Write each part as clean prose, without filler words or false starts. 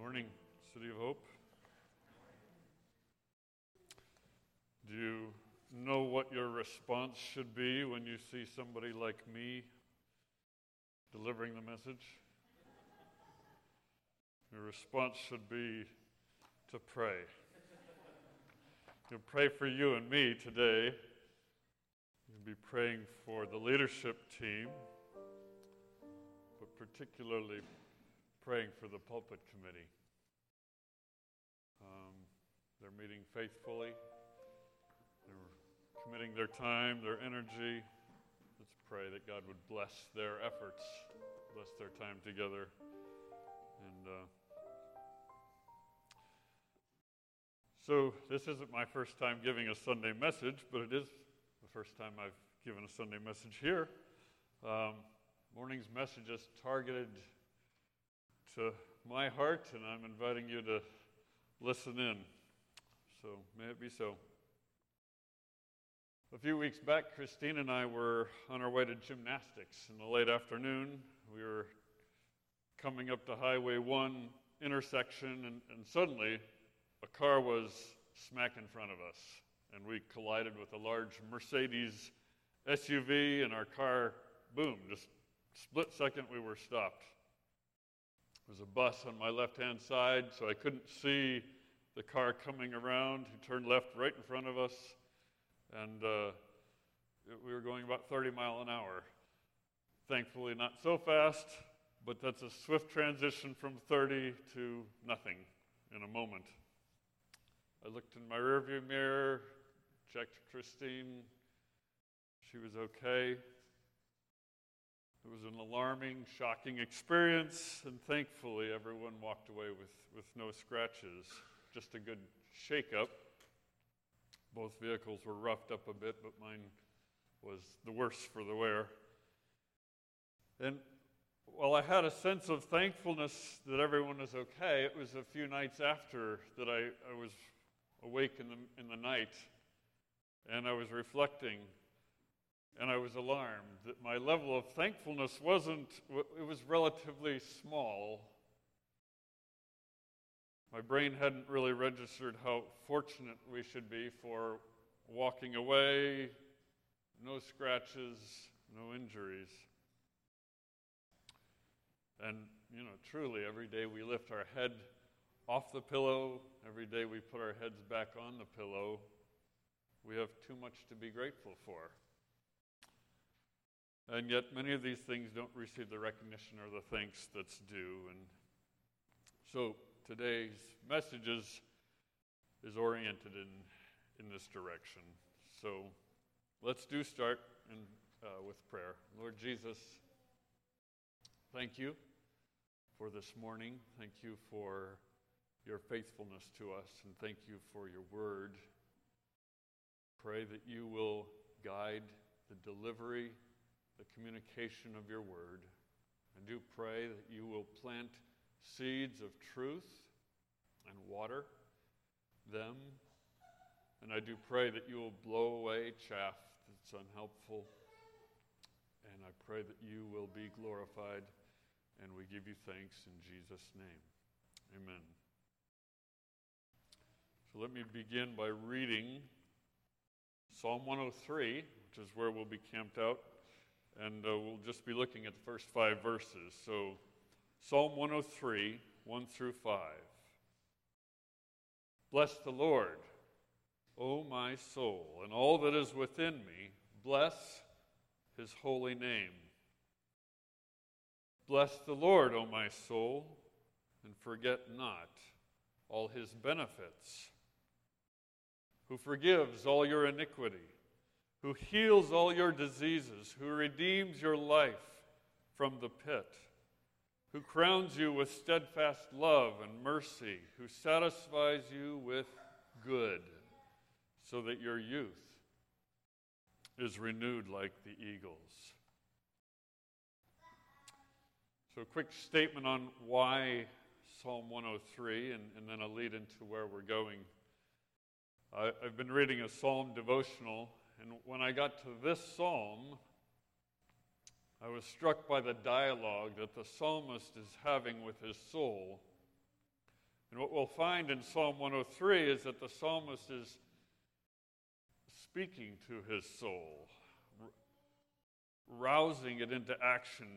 morning, City of Hope. Do you know what your response should be when you see somebody like me delivering the message? Your response should be to pray. You'll pray for you and me today. You'll be praying for the leadership team, but particularly praying for the pulpit committee. They're meeting faithfully. They're committing their time, their energy. Let's pray that God would bless their efforts, bless their time together. And so this isn't my first time giving a Sunday message, but it is the first time I've given a Sunday message here. Morning's message is targeted to my heart, and I'm inviting you to listen in. So may it be so. A few weeks back, Christine and I were on our way to gymnastics in the late afternoon. We were coming up the Highway 1 intersection, and suddenly a car was smack in front of us, and we collided with a large Mercedes SUV, and our car, boom, just split second, we were stopped. There was a bus on my left-hand side, so I couldn't see the car coming around. He turned left right in front of us, and we were going about 30 miles an hour. Thankfully, not so fast, but that's a swift transition from 30 to nothing in a moment. I looked in my rearview mirror, checked Christine. She was okay. It was an alarming, shocking experience, and thankfully everyone walked away with no scratches. Just a good shakeup. Both vehicles were roughed up a bit, but mine was the worse for the wear. And while I had a sense of thankfulness that everyone was okay, it was a few nights after that I was awake in the night, and I was reflecting. And I was alarmed that my level of thankfulness it was relatively small. My brain hadn't really registered how fortunate we should be for walking away, no scratches, no injuries. And, you know, truly, every day we lift our head off the pillow, every day we put our heads back on the pillow, we have too much to be grateful for. And yet many of these things don't receive the recognition or the thanks that's due. And so today's message is oriented in this direction. So let's start with prayer. Lord Jesus, thank you for this morning. Thank you for your faithfulness to us, and thank you for your word. Pray that you will guide the delivery, the communication of your word. I do pray that you will plant seeds of truth and water them. And I do pray that you will blow away chaff that's unhelpful. And I pray that you will be glorified. And we give you thanks in Jesus' name. Amen. So let me begin by reading Psalm 103, which is where we'll be camped out. And we'll just be looking at the first 5 verses. So Psalm 103, 1 through 5. Bless the Lord, O my soul, and all that is within me, bless his holy name. Bless the Lord, O my soul, and forget not all his benefits, who forgives all your iniquity, who heals all your diseases, who redeems your life from the pit, who crowns you with steadfast love and mercy, who satisfies you with good, so that your youth is renewed like the eagles. So a quick statement on why Psalm 103, and then I'll lead into where we're going. I've been reading a Psalm devotional, and when I got to this psalm, I was struck by the dialogue that the psalmist is having with his soul And what we'll find in Psalm 103 is that the psalmist is speaking to his soul, rousing it into action,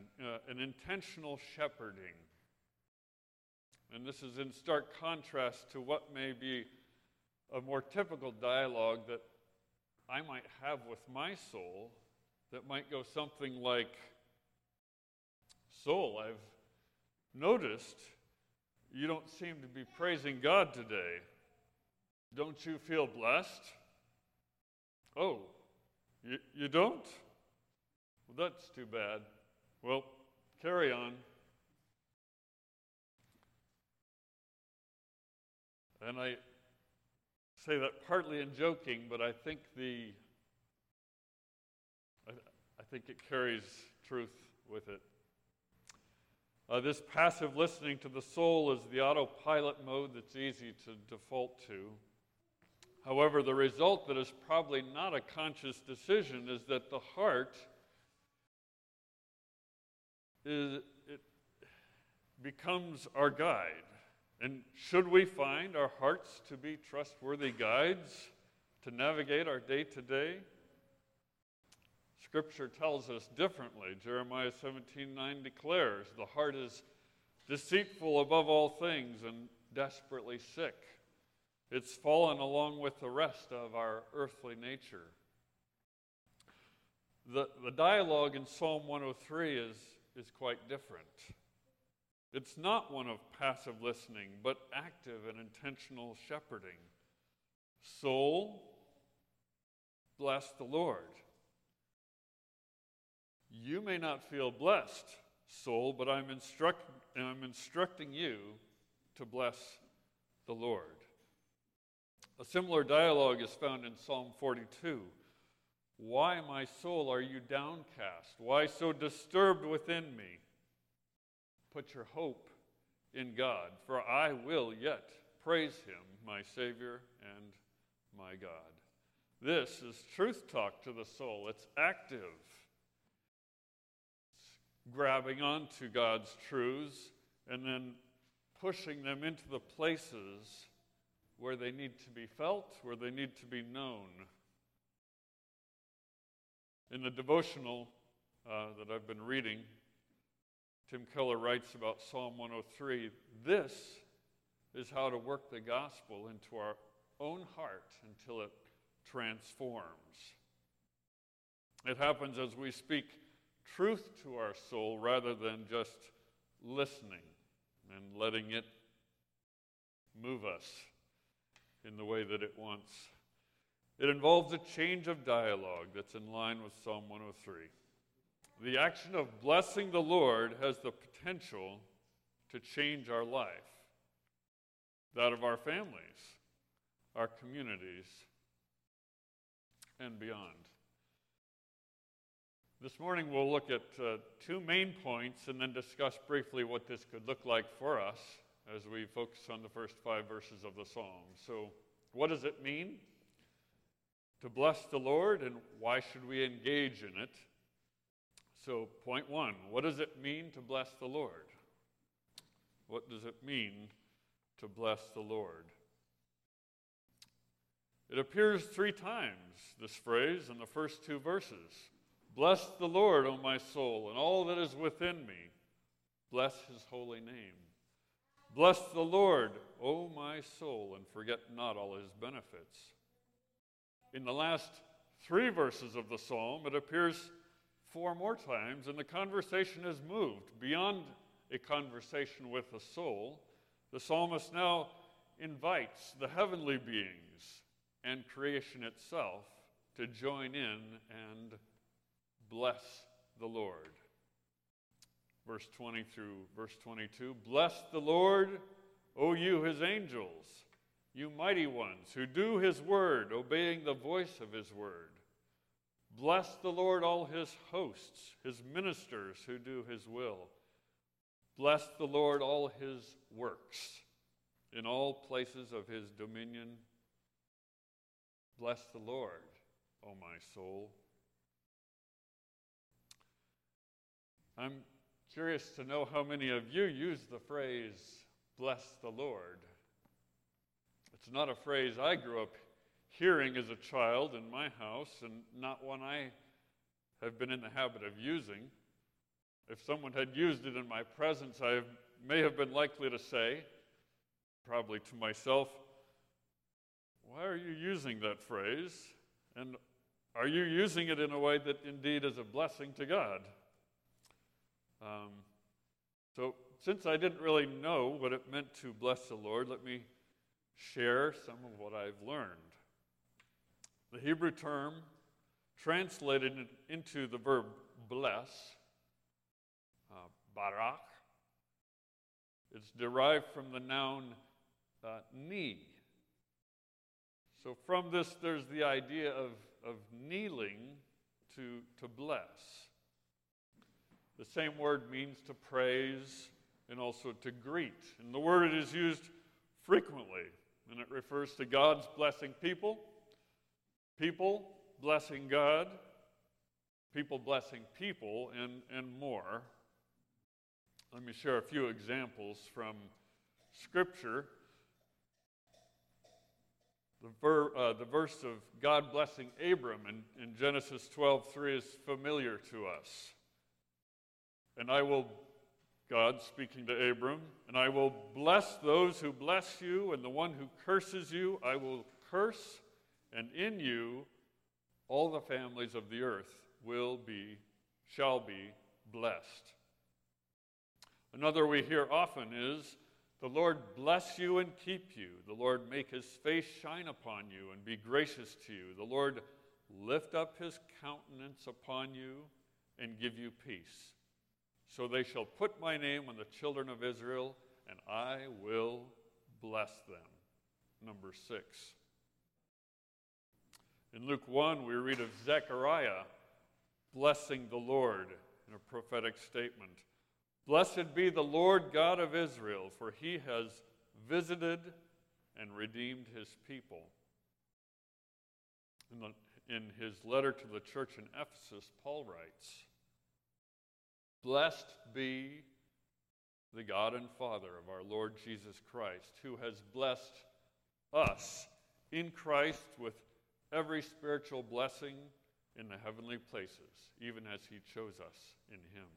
an intentional shepherding. And this is in stark contrast to what may be a more typical dialogue that I might have with my soul that might go something like, "Soul, I've noticed you don't seem to be praising God today. Don't you feel blessed?" "Oh, you don't? Well, that's too bad. Well, carry on." And I say that partly in joking, but I think it carries truth with it. This passive listening to the soul is the autopilot mode that's easy to default to. However, the result that is probably not a conscious decision is that the heart becomes our guide. And should we find our hearts to be trustworthy guides to navigate our day-to-day? Scripture tells us differently. Jeremiah 17:9 declares, "The heart is deceitful above all things and desperately sick. It's fallen along with the rest of our earthly nature." The dialogue in Psalm 103 is quite different. It's not one of passive listening, but active and intentional shepherding. "Soul, bless the Lord. You may not feel blessed, soul, but I'm instructing you to bless the Lord." A similar dialogue is found in Psalm 42. "Why, my soul, are you downcast? Why so disturbed within me? Put your hope in God, for I will yet praise him, my Savior and my God." This is truth talk to the soul. It's active. Grabbing onto God's truths and then pushing them into the places where they need to be felt, where they need to be known. In the devotional that I've been reading, Tim Keller writes about Psalm 103, "This is how to work the gospel into our own heart until it transforms." It happens as we speak truth to our soul rather than just listening and letting it move us in the way that it wants. It involves a change of dialogue that's in line with Psalm 103. The action of blessing the Lord has the potential to change our life, that of our families, our communities, and beyond. This morning we'll look at two main points and then discuss briefly what this could look like for us as we focus on the first 5 verses of the psalm. So what does it mean to bless the Lord, and why should we engage in it? So point 1, what does it mean to bless the Lord? What does it mean to bless the Lord? It appears 3 times, this phrase, in the first 2 verses. "Bless the Lord, O my soul, and all that is within me. Bless his holy name. Bless the Lord, O my soul, and forget not all his benefits." In the last 3 verses of the psalm, it appears 4 more times, and the conversation has moved beyond a conversation with the soul. The psalmist now invites the heavenly beings and creation itself to join in and bless the Lord. Verse 20 through verse 22, "Bless the Lord, O you his angels, you mighty ones who do his word, obeying the voice of his word. Bless the Lord, all his hosts, his ministers who do his will. Bless the Lord, all his works, in all places of his dominion. Bless the Lord, O my soul." I'm curious to know how many of you use the phrase, "bless the Lord," It's not a phrase I grew up hearing as a child in my house, and not one I have been in the habit of using. If someone had used it in my presence, I may have been likely to say, probably to myself, why are you using that phrase? And are you using it in a way that indeed is a blessing to God? So since I didn't really know what it meant to bless the Lord, let me share some of what I've learned. The Hebrew term translated into the verb bless, barak, is derived from the noun knee. So from this, there's the idea of kneeling to bless. The same word means to praise and also to greet. And the word is used frequently, and it refers to God's blessing people, people blessing God, people blessing people, and more. Let me share a few examples from Scripture. The verse of God blessing Abram in Genesis 12:3 is familiar to us. And I will, God speaking to Abram, and I will bless those who bless you, and the one who curses you I will curse, and in you all the families of the earth shall be blessed. Another we hear often is, the Lord bless you and keep you. The Lord make his face shine upon you and be gracious to you. The Lord lift up his countenance upon you and give you peace. So they shall put my name on the children of Israel, and I will bless them. Number 6. In Luke 1, we read of Zechariah blessing the Lord in a prophetic statement. Blessed be the Lord God of Israel, for he has visited and redeemed his people. In his letter to the church in Ephesus, Paul writes, blessed be the God and Father of our Lord Jesus Christ, who has blessed us in Christ with every spiritual blessing in the heavenly places, even as he chose us in him.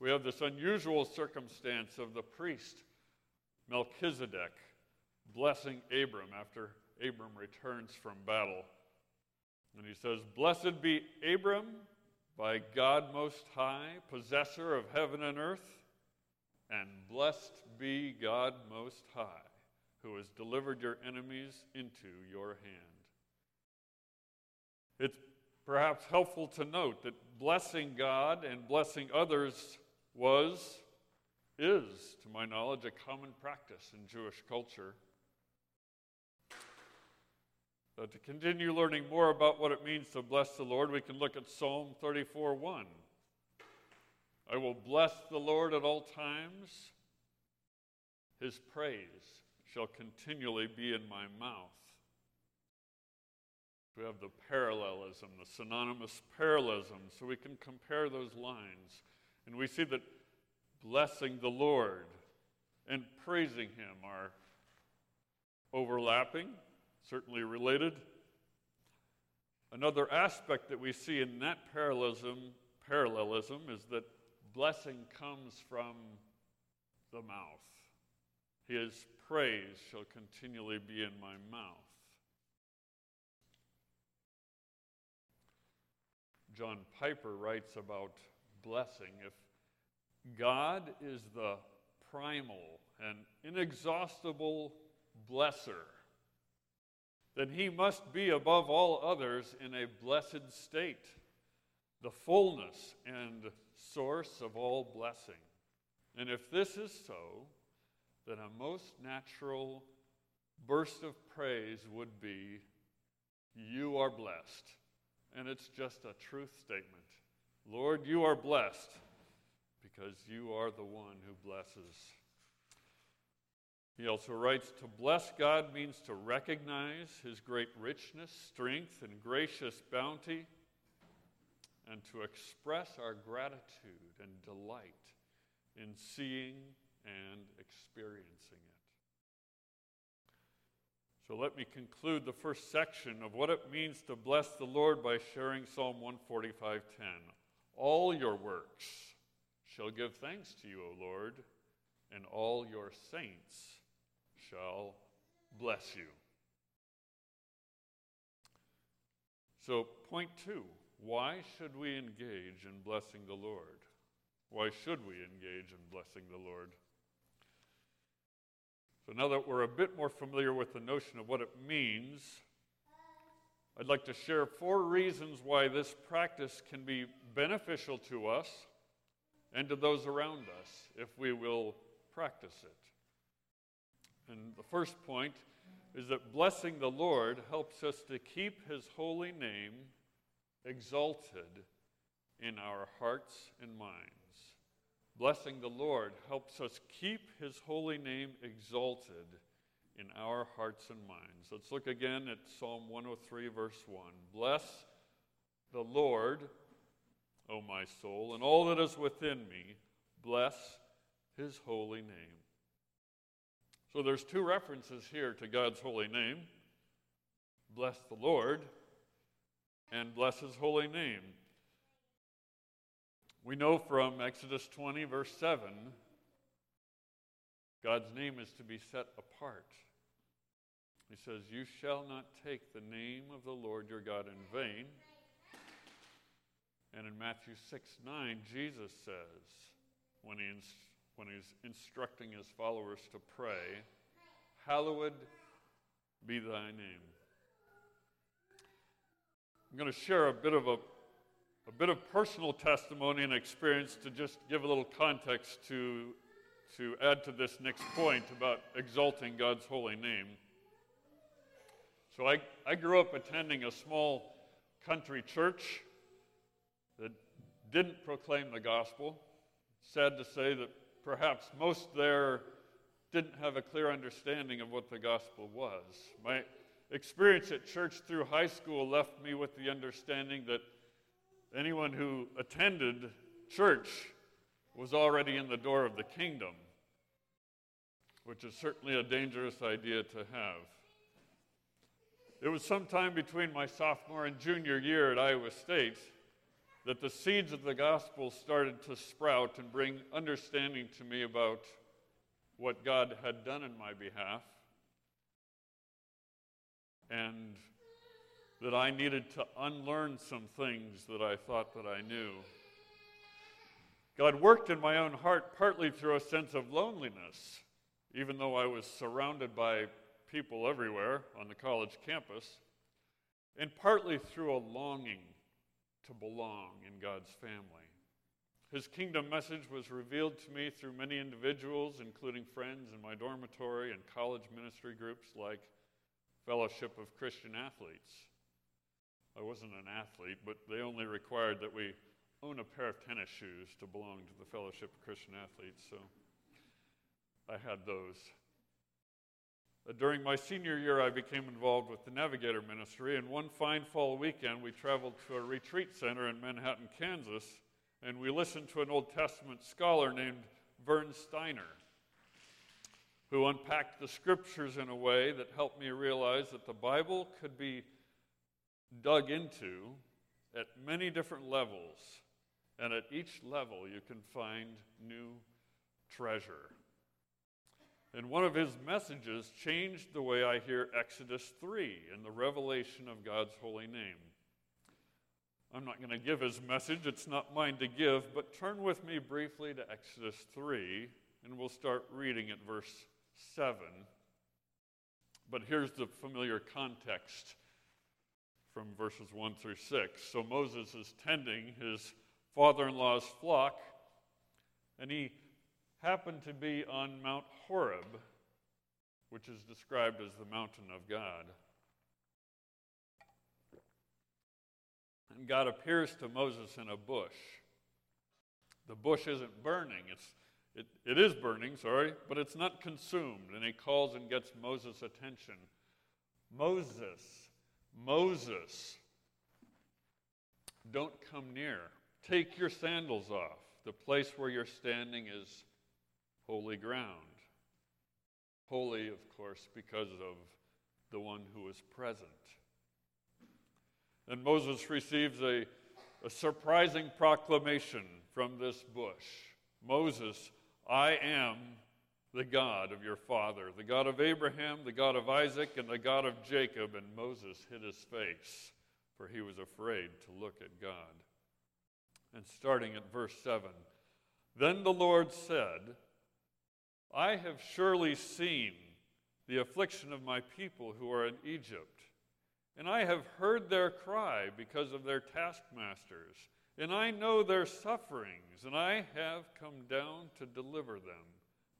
We have this unusual circumstance of the priest Melchizedek blessing Abram after Abram returns from battle. And he says, blessed be Abram by God Most High, possessor of heaven and earth, and blessed be God Most High, who has delivered your enemies into your hand. It's perhaps helpful to note that blessing God and blessing others is, to my knowledge, a common practice in Jewish culture. So to continue learning more about what it means to bless the Lord, we can look at Psalm 34:1. I will bless the Lord at all times. His praise shall continually be in my mouth. We have the parallelism, the synonymous parallelism, so we can compare those lines. And we see that blessing the Lord and praising him are overlapping, certainly related. Another aspect that we see in that parallelism is that blessing comes from the mouth. His praise shall continually be in my mouth. John Piper writes about blessing. If God is the primal and inexhaustible blesser, then he must be above all others in a blessed state, the fullness and source of all blessing. And if this is so, then a most natural burst of praise would be, you are blessed. And it's just a truth statement. Lord, you are blessed because you are the one who blesses. He also writes, to bless God means to recognize his great richness, strength, and gracious bounty, and to express our gratitude and delight in seeing and experiencing it. So let me conclude the first section of what it means to bless the Lord by sharing Psalm 145:10. All your works shall give thanks to you, O Lord, and all your saints shall bless you. So point two, why should we engage in blessing the Lord? Why should we engage in blessing the Lord? So now that we're a bit more familiar with the notion of what it means, I'd like to share 4 reasons why this practice can be beneficial to us and to those around us if we will practice it. And the first point is that blessing the Lord helps us to keep his holy name exalted in our hearts and minds. Blessing the Lord helps us keep his holy name exalted in our hearts and minds. Let's look again at Psalm 103, verse 1. Bless the Lord, O my soul, and all that is within me, bless his holy name. So there's 2 references here to God's holy name. Bless the Lord and bless his holy name. We know from Exodus 20, verse 7, God's name is to be set apart. He says, you shall not take the name of the Lord your God in vain. And in Matthew 6:9, Jesus says, when he's instructing his followers to pray, hallowed be thy name. I'm going to share a bit of personal testimony and experience to just give a little context to add to this next point about exalting God's holy name. So I grew up attending a small country church that didn't proclaim the gospel. Sad to say that perhaps most there didn't have a clear understanding of what the gospel was. My experience at church through high school left me with the understanding that anyone who attended church was already in the door of the kingdom, which is certainly a dangerous idea to have. It was sometime between my sophomore and junior year at Iowa State that the seeds of the gospel started to sprout and bring understanding to me about what God had done in my behalf, and that I needed to unlearn some things that I thought that I knew. God worked in my own heart partly through a sense of loneliness, even though I was surrounded by people everywhere on the college campus, and partly through a longing to belong in God's family. His kingdom message was revealed to me through many individuals, including friends in my dormitory and college ministry groups like Fellowship of Christian Athletes. I wasn't an athlete, but they only required that we own a pair of tennis shoes to belong to the Fellowship of Christian Athletes, so I had those. During my senior year, I became involved with the Navigator Ministry, and one fine fall weekend, we traveled to a retreat center in Manhattan, Kansas, and we listened to an Old Testament scholar named Vern Steiner, who unpacked the scriptures in a way that helped me realize that the Bible could be dug into at many different levels, and at each level you can find new treasure. And one of his messages changed the way I hear Exodus 3 and the revelation of God's holy name. I'm not going to give his message, it's not mine to give, but turn with me briefly to Exodus 3, and we'll start reading at verse 7. But here's the familiar context from verses 1 through 6. So Moses is tending his father-in-law's flock, and he happened to be on Mount Horeb, which is described as the mountain of God. And God appears to Moses in a bush. The bush isn't burning. It is burning, but it's not consumed. And he calls and gets Moses' attention. Moses, don't come near. Take your sandals off. The place where you're standing is holy ground. Holy, of course, because of the one who is present. And Moses receives a surprising proclamation from this bush. Moses, I am the God of your father, the God of Abraham, the God of Isaac, and the God of Jacob. And Moses hid his face, for he was afraid to look at God. And starting at verse 7, then the Lord said, I have surely seen the affliction of my people who are in Egypt, and I have heard their cry because of their taskmasters, and I know their sufferings, and I have come down to deliver them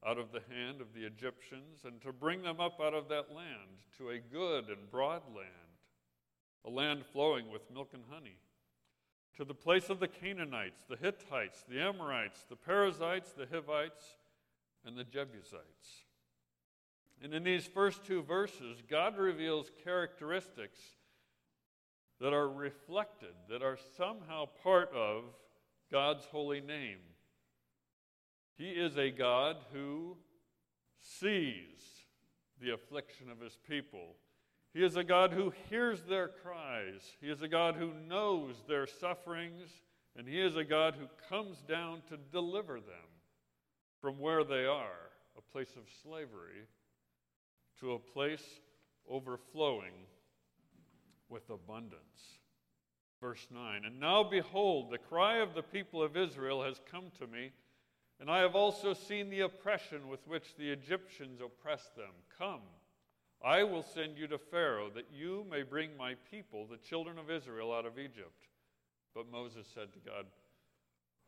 out of the hand of the Egyptians, and to bring them up out of that land to a good and broad land, a land flowing with milk and honey, to the place of the Canaanites, the Hittites, the Amorites, the Perizzites, the Hivites, and the Jebusites. And in these first two verses, God reveals characteristics that are reflected, that are somehow part of God's holy name. He is a God who sees the affliction of his people. He is a God who hears their cries. He is a God who knows their sufferings. And he is a God who comes down to deliver them from where they are, a place of slavery, to a place overflowing with abundance. Verse 9, and now behold, the cry of the people of Israel has come to me, and I have also seen the oppression with which the Egyptians oppress them. Come, I will send you to Pharaoh, that you may bring my people, the children of Israel, out of Egypt. But Moses said to God,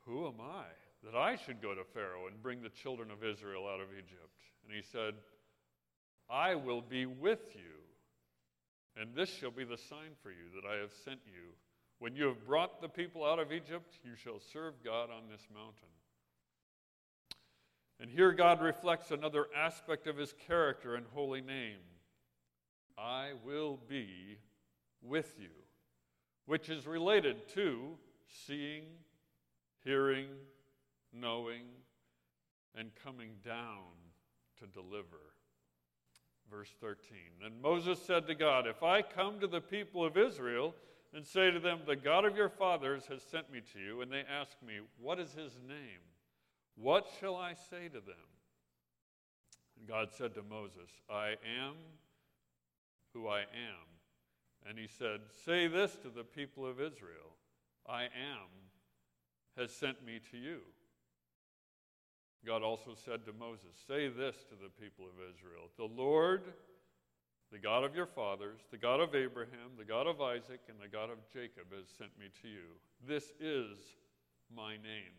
who am I, that I should go to Pharaoh and bring the children of Israel out of Egypt? And he said, I will be with you, and this shall be the sign for you that I have sent you. When you have brought the people out of Egypt, you shall serve God on this mountain. And here God reflects another aspect of his character and holy name. I will be with you, which is related to seeing, hearing, knowing, and coming down to deliver. Verse 13, then Moses said to God, if I come to the people of Israel and say to them, the God of your fathers has sent me to you, and they ask me, what is his name? What shall I say to them? And God said to Moses, I am who I am. And he said, say this to the people of Israel, I am has sent me to you. God also said to Moses, say this to the people of Israel, the Lord, the God of your fathers, the God of Abraham, the God of Isaac, and the God of Jacob has sent me to you. This is my name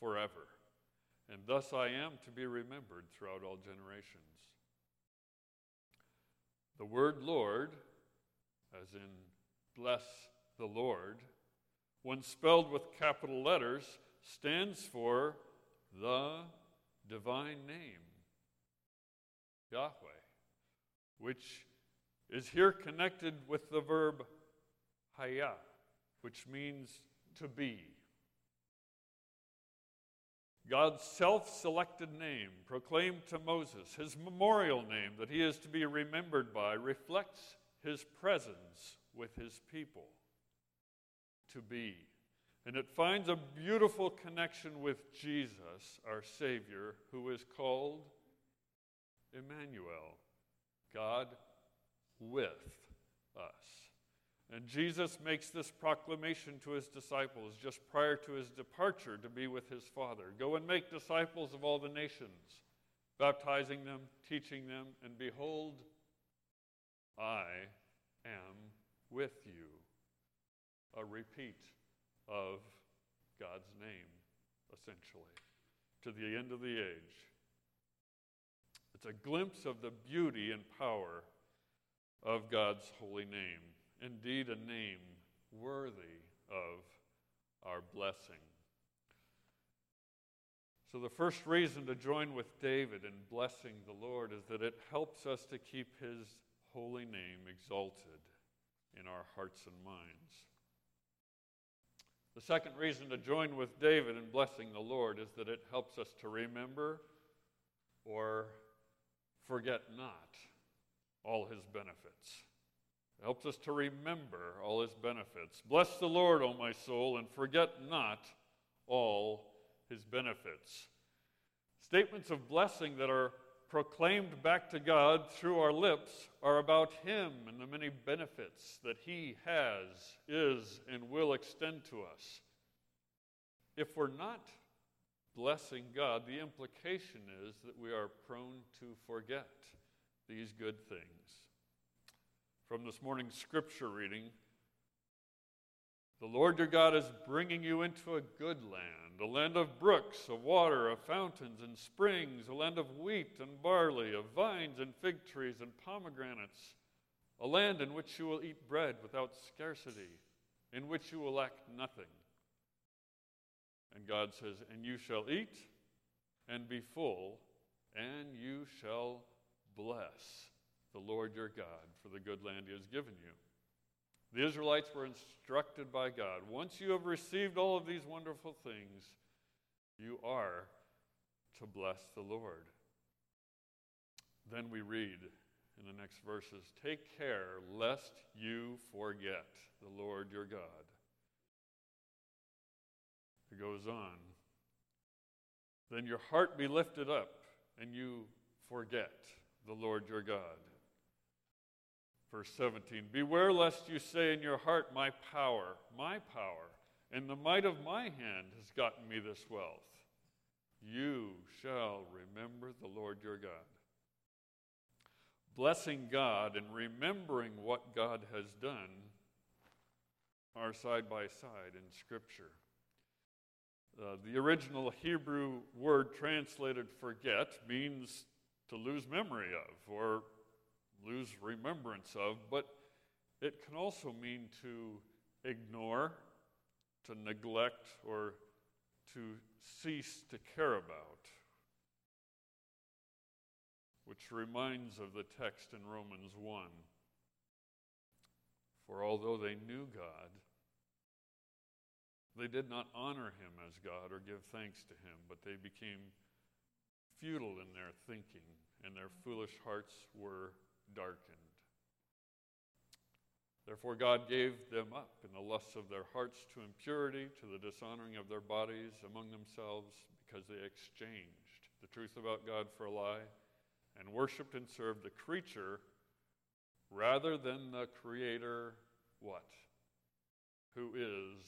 forever, and thus I am to be remembered throughout all generations. The word Lord, as in bless the Lord, when spelled with capital letters, stands for the divine name, Yahweh, which is here connected with the verb haya, which means to be. God's self-selected name proclaimed to Moses, his memorial name that he is to be remembered by, reflects his presence with his people, to be. And it finds a beautiful connection with Jesus, our Savior, who is called Emmanuel, God with us. And Jesus makes this proclamation to his disciples just prior to his departure to be with his Father. Go and make disciples of all the nations, baptizing them, teaching them, and behold, I am with you. A repeat of God's name, essentially, to the end of the age. It's a glimpse of the beauty and power of God's holy name, indeed a name worthy of our blessing. So the first reason to join with David in blessing the Lord is that it helps us to keep his holy name exalted in our hearts and minds. The second reason to join with David in blessing the Lord is that it helps us to remember or forget not all his benefits. It helps us to remember all his benefits. Bless the Lord, O my soul, and forget not all his benefits. Statements of blessing that are proclaimed back to God through our lips are about him and the many benefits that he has, is, and will extend to us. If we're not blessing God, the implication is that we are prone to forget these good things. From this morning's scripture reading, the Lord your God is bringing you into a good land, a land of brooks, of water, of fountains and springs, a land of wheat and barley, of vines and fig trees and pomegranates, a land in which you will eat bread without scarcity, in which you will lack nothing. And God says, and you shall eat and be full, and you shall bless the Lord your God for the good land he has given you. The Israelites were instructed by God, once you have received all of these wonderful things, you are to bless the Lord. Then we read in the next verses, take care lest you forget the Lord your God. It goes on. Then your heart be lifted up, and you forget the Lord your God. Verse 17, beware lest you say in your heart, my power, and the might of my hand has gotten me this wealth. You shall remember the Lord your God. Blessing God and remembering what God has done are side by side in Scripture. The original Hebrew word translated forget means to lose memory of or lose remembrance of, but it can also mean to ignore, to neglect, or to cease to care about, which reminds of the text in Romans 1. For although they knew God, they did not honor him as God or give thanks to him, but they became futile in their thinking, and their foolish hearts were darkened. Therefore God gave them up in the lusts of their hearts to impurity, to the dishonoring of their bodies among themselves, because they exchanged the truth about God for a lie, and worshipped and served the creature rather than the Creator, what? Who is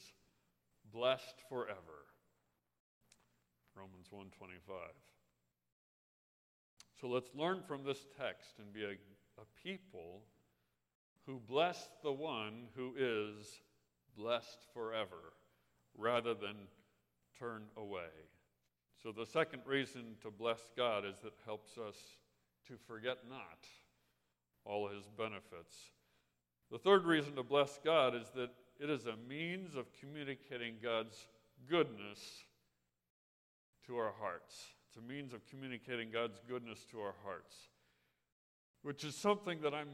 blessed forever. Romans 1:25. So let's learn from this text and be a people who bless the one who is blessed forever rather than turn away. So the second reason to bless God is that it helps us to forget not all his benefits. The third reason to bless God is that it is a means of communicating God's goodness to our hearts. It's a means of communicating God's goodness to our hearts, which is something that I'm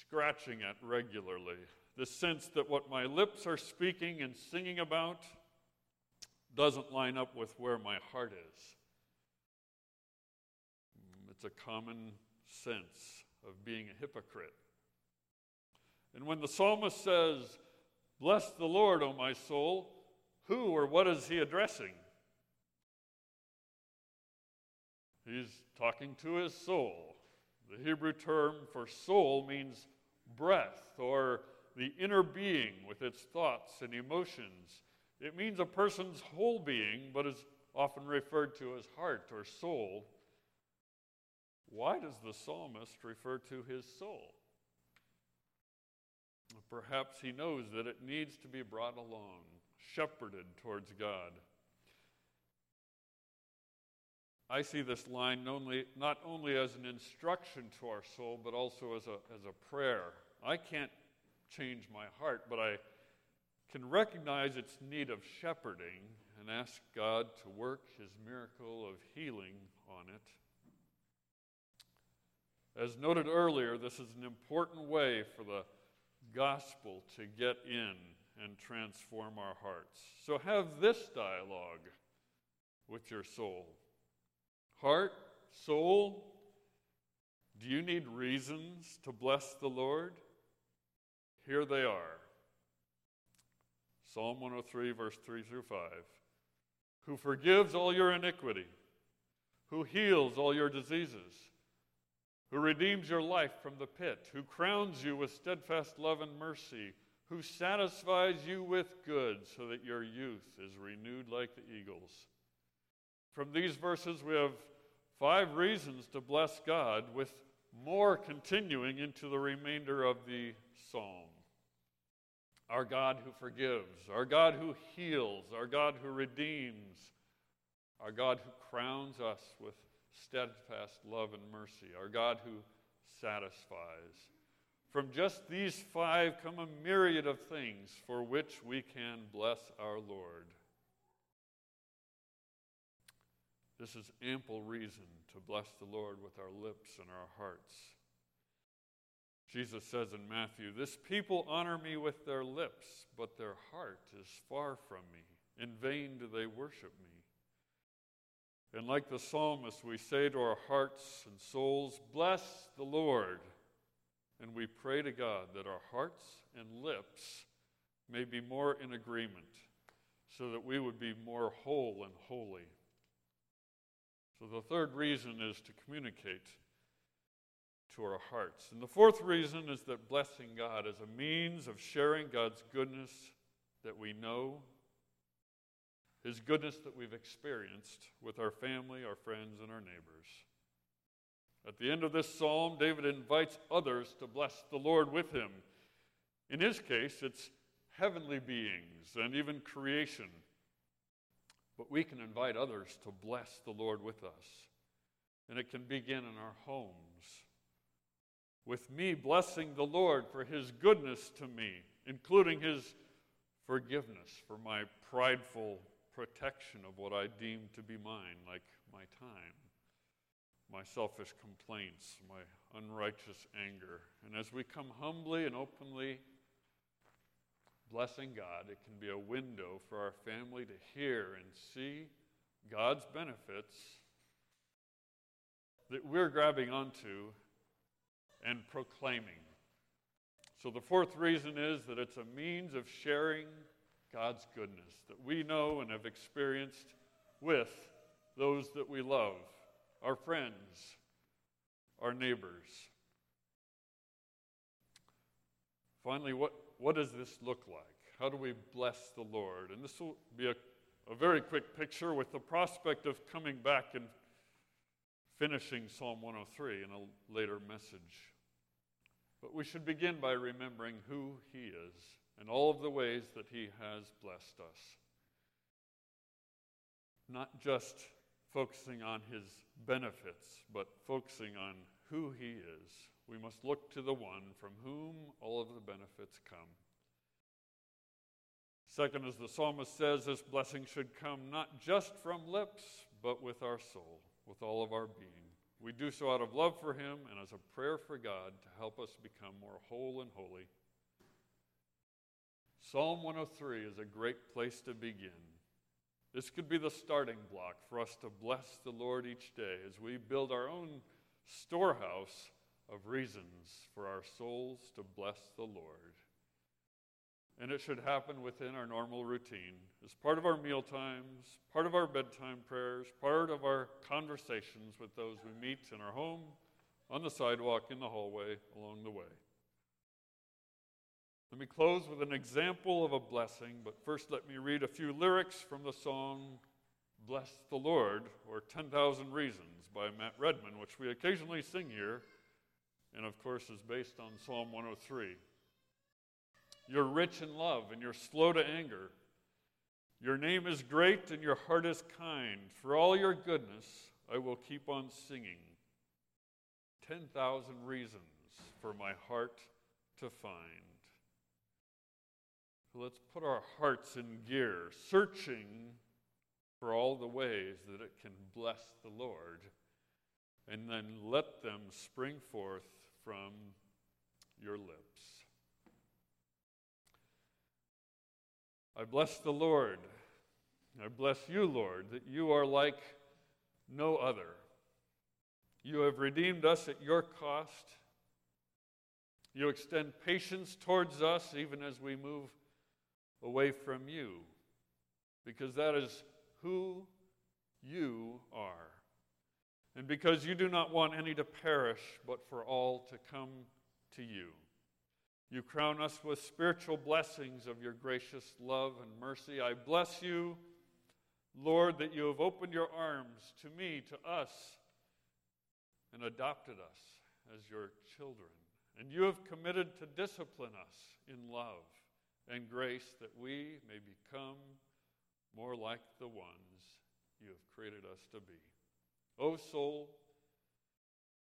scratching at regularly. The sense that what my lips are speaking and singing about doesn't line up with where my heart is. It's a common sense of being a hypocrite. And when the psalmist says, bless the Lord, O my soul, who or what is he addressing? He's talking to his soul. The Hebrew term for soul means breath, or the inner being with its thoughts and emotions. It means a person's whole being, but is often referred to as heart or soul. Why does the psalmist refer to his soul? Perhaps he knows that it needs to be brought along, shepherded towards God. I see this line not only as an instruction to our soul, but also as a prayer. I can't change my heart, but I can recognize its need of shepherding and ask God to work his miracle of healing on it. As noted earlier, this is an important way for the gospel to get in and transform our hearts. So have this dialogue with your soul. Heart, soul, Do you need reasons to bless the Lord? Here they are. Psalm 103, verse 3 through 5. Who forgives all your iniquity, who heals all your diseases, who redeems your life from the pit, who crowns you with steadfast love and mercy, who satisfies you with good so that your youth is renewed like the eagles. From these verses, we have 5 reasons to bless God, with more continuing into the remainder of the psalm. Our God who forgives, our God who heals, our God who redeems, our God who crowns us with steadfast love and mercy, our God who satisfies. From just these 5 come a myriad of things for which we can bless our Lord. This is ample reason to bless the Lord with our lips and our hearts. Jesus says in Matthew, "This people honor me with their lips, but their heart is far from me. In vain do they worship me." And like the psalmist, we say to our hearts and souls, "Bless the Lord." And we pray to God that our hearts and lips may be more in agreement, so that we would be more whole and holy. So the third reason is to communicate to our hearts. And the fourth reason is that blessing God is a means of sharing God's goodness that we know, His goodness that we've experienced with our family, our friends, and our neighbors. At the end of this psalm, David invites others to bless the Lord with him. In his case, it's heavenly beings and even creation. But we can invite others to bless the Lord with us. And it can begin in our homes, with me blessing the Lord for His goodness to me, including His forgiveness for my prideful protection of what I deem to be mine, like my time, my selfish complaints, my unrighteous anger. And as we come humbly and openly blessing God, it can be a window for our family to hear and see God's benefits that we're grabbing onto and proclaiming. So the fourth reason is that it's a means of sharing God's goodness that we know and have experienced with those that we love, our friends, our neighbors. Finally, what does this look like? How do we bless the Lord? And this will be a very quick picture with the prospect of coming back and finishing Psalm 103 in a later message. But we should begin by remembering who He is and all of the ways that He has blessed us. Not just focusing on His benefits, but focusing on who He is. We must look to the one from whom all of the benefits come. Second, as the psalmist says, this blessing should come not just from lips, but with our soul, with all of our being. We do so out of love for Him and as a prayer for God to help us become more whole and holy. Psalm 103 is a great place to begin. This could be the starting block for us to bless the Lord each day as we build our own storehouse of reasons for our souls to bless the Lord. And it should happen within our normal routine, as part of our mealtimes, part of our bedtime prayers, part of our conversations with those we meet in our home, on the sidewalk, in the hallway, along the way. Let me close with an example of a blessing, but first let me read a few lyrics from the song Bless the Lord, or 10,000 Reasons by Matt Redman, which we occasionally sing here, and of course is based on Psalm 103. You're rich in love and you're slow to anger. Your name is great and your heart is kind. For all your goodness, I will keep on singing. 10,000 reasons for my heart to find. So let's put our hearts in gear, searching for all the ways that it can bless the Lord, and then let them spring forth from your lips. I bless the Lord. I bless you, Lord, that you are like no other. You have redeemed us at your cost. You extend patience towards us even as we move away from you, because that is who you are. And because you do not want any to perish, but for all to come to you. You crown us with spiritual blessings of your gracious love and mercy. I bless you, Lord, that you have opened your arms to me, to us, and adopted us as your children. And you have committed to discipline us in love and grace, that we may become more like the ones you have created us to be. O soul,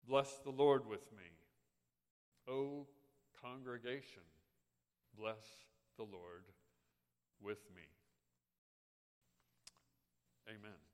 bless the Lord with me. O congregation, bless the Lord with me. Amen.